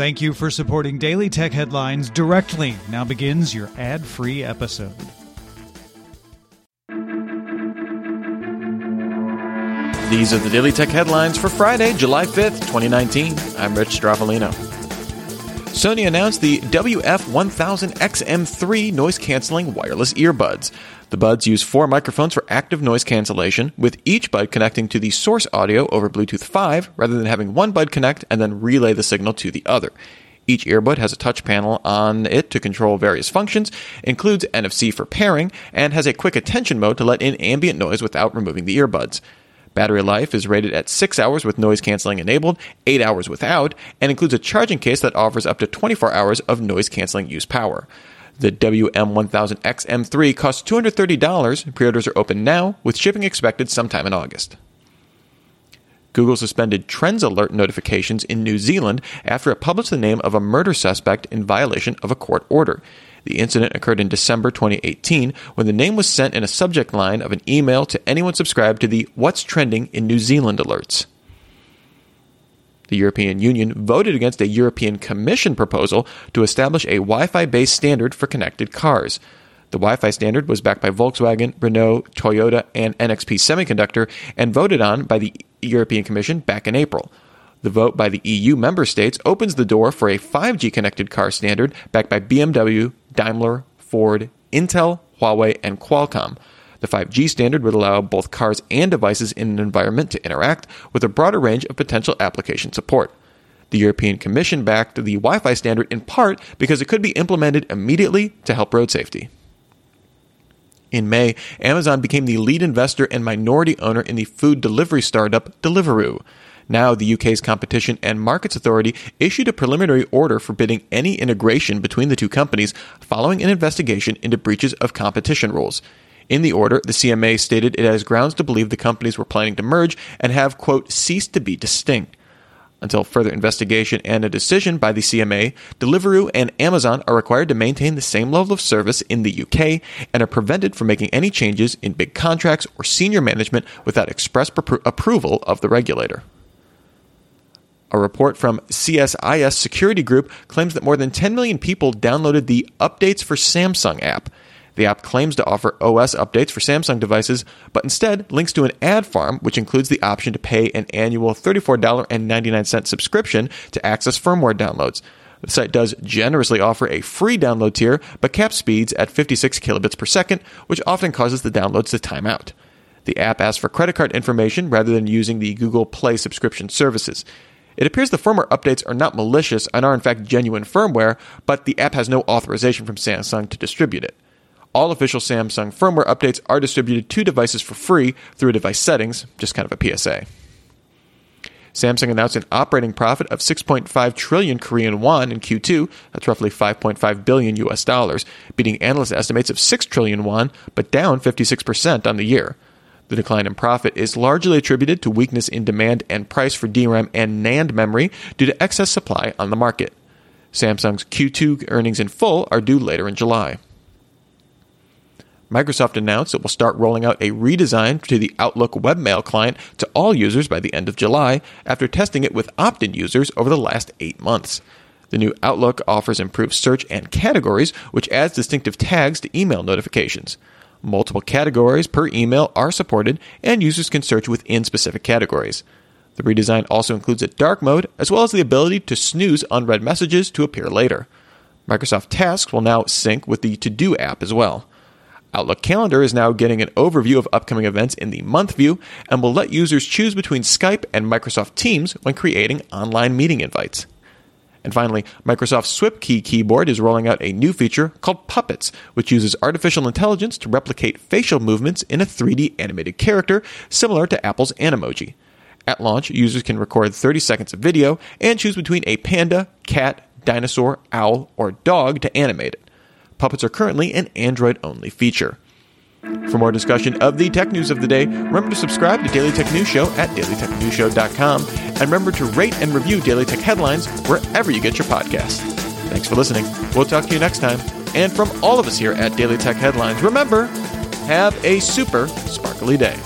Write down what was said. Thank you for supporting Daily Tech Headlines directly. Now begins your ad-free episode. These are the Daily Tech Headlines for Friday, July 5th, 2019. I'm Rich Stravolino. Sony announced the WF-1000XM3 noise-canceling wireless earbuds. The buds use four microphones for active noise cancellation, with each bud connecting to the source audio over Bluetooth 5 rather than having one bud connect and then relay the signal to the other. Each earbud has a touch panel on it to control various functions, includes NFC for pairing, and has a quick attention mode to let in ambient noise without removing the earbuds. Battery life is rated at 6 hours with noise canceling enabled, 8 hours without, and includes a charging case that offers up to 24 hours of noise canceling use power. The WM1000XM3 costs $230. Pre-orders are open now, with shipping expected sometime in August. Google suspended Trends alert notifications in New Zealand after it published the name of a murder suspect in violation of a court order. The incident occurred in December 2018 when the name was sent in a subject line of an email to anyone subscribed to the What's Trending in New Zealand alerts. The European Union voted against a European Commission proposal to establish a Wi-Fi-based standard for connected cars. The Wi-Fi standard was backed by Volkswagen, Renault, Toyota, and NXP Semiconductor, and voted on by the European Commission back in April. The vote by the EU member states opens the door for a 5G connected car standard backed by BMW, Daimler, Ford, Intel, Huawei, and Qualcomm. The 5G standard would allow both cars and devices in an environment to interact with a broader range of potential application support. The European Commission backed the Wi-Fi standard in part because it could be implemented immediately to help road safety. In May, Amazon became the lead investor and minority owner in the food delivery startup Deliveroo. Now, the UK's Competition and Markets Authority issued a preliminary order forbidding any integration between the two companies following an investigation into breaches of competition rules. In the order, the CMA stated it has grounds to believe the companies were planning to merge and have, quote, ceased to be distinct. Until further investigation and a decision by the CMA, Deliveroo and Amazon are required to maintain the same level of service in the UK and are prevented from making any changes in big contracts or senior management without express approval of the regulator. A report from CSIS Security Group claims that more than 10 million people downloaded the Updates for Samsung app. The app claims to offer OS updates for Samsung devices, but instead links to an ad farm, which includes the option to pay an annual $34.99 subscription to access firmware downloads. The site does generously offer a free download tier, but caps speeds at 56 kilobits per second, which often causes the downloads to time out. The app asks for credit card information rather than using the Google Play subscription services. It appears the firmware updates are not malicious and are in fact genuine firmware, but the app has no authorization from Samsung to distribute it. All official Samsung firmware updates are distributed to devices for free through device settings, just kind of a PSA. Samsung announced an operating profit of 6.5 trillion Korean won in Q2, that's roughly $5.5 billion, beating analyst estimates of 6 trillion won, but down 56% on the year. The decline in profit is largely attributed to weakness in demand and price for DRAM and NAND memory due to excess supply on the market. Samsung's Q2 earnings in full are due later in July. Microsoft announced it will start rolling out a redesign to the Outlook webmail client to all users by the end of July after testing it with opt-in users over the last 8 months. The new Outlook offers improved search and categories, which adds distinctive tags to email notifications. Multiple categories per email are supported, and users can search within specific categories. The redesign also includes a dark mode, as well as the ability to snooze unread messages to appear later. Microsoft Tasks will now sync with the To-Do app as well. Outlook Calendar is now getting an overview of upcoming events in the month view, and will let users choose between Skype and Microsoft Teams when creating online meeting invites. And finally, Microsoft's SwiftKey keyboard is rolling out a new feature called Puppets, which uses artificial intelligence to replicate facial movements in a 3D animated character, similar to Apple's Animoji. At launch, users can record 30 seconds of video and choose between a panda, cat, dinosaur, owl, or dog to animate it. Puppets are currently an Android-only feature. For more discussion of the tech news of the day, remember to subscribe to Daily Tech News Show at dailytechnewsshow.com, and remember to rate and review Daily Tech Headlines wherever you get your podcasts. Thanks for listening. We'll talk to you next time. And from all of us here at Daily Tech Headlines, remember, have a super sparkly day.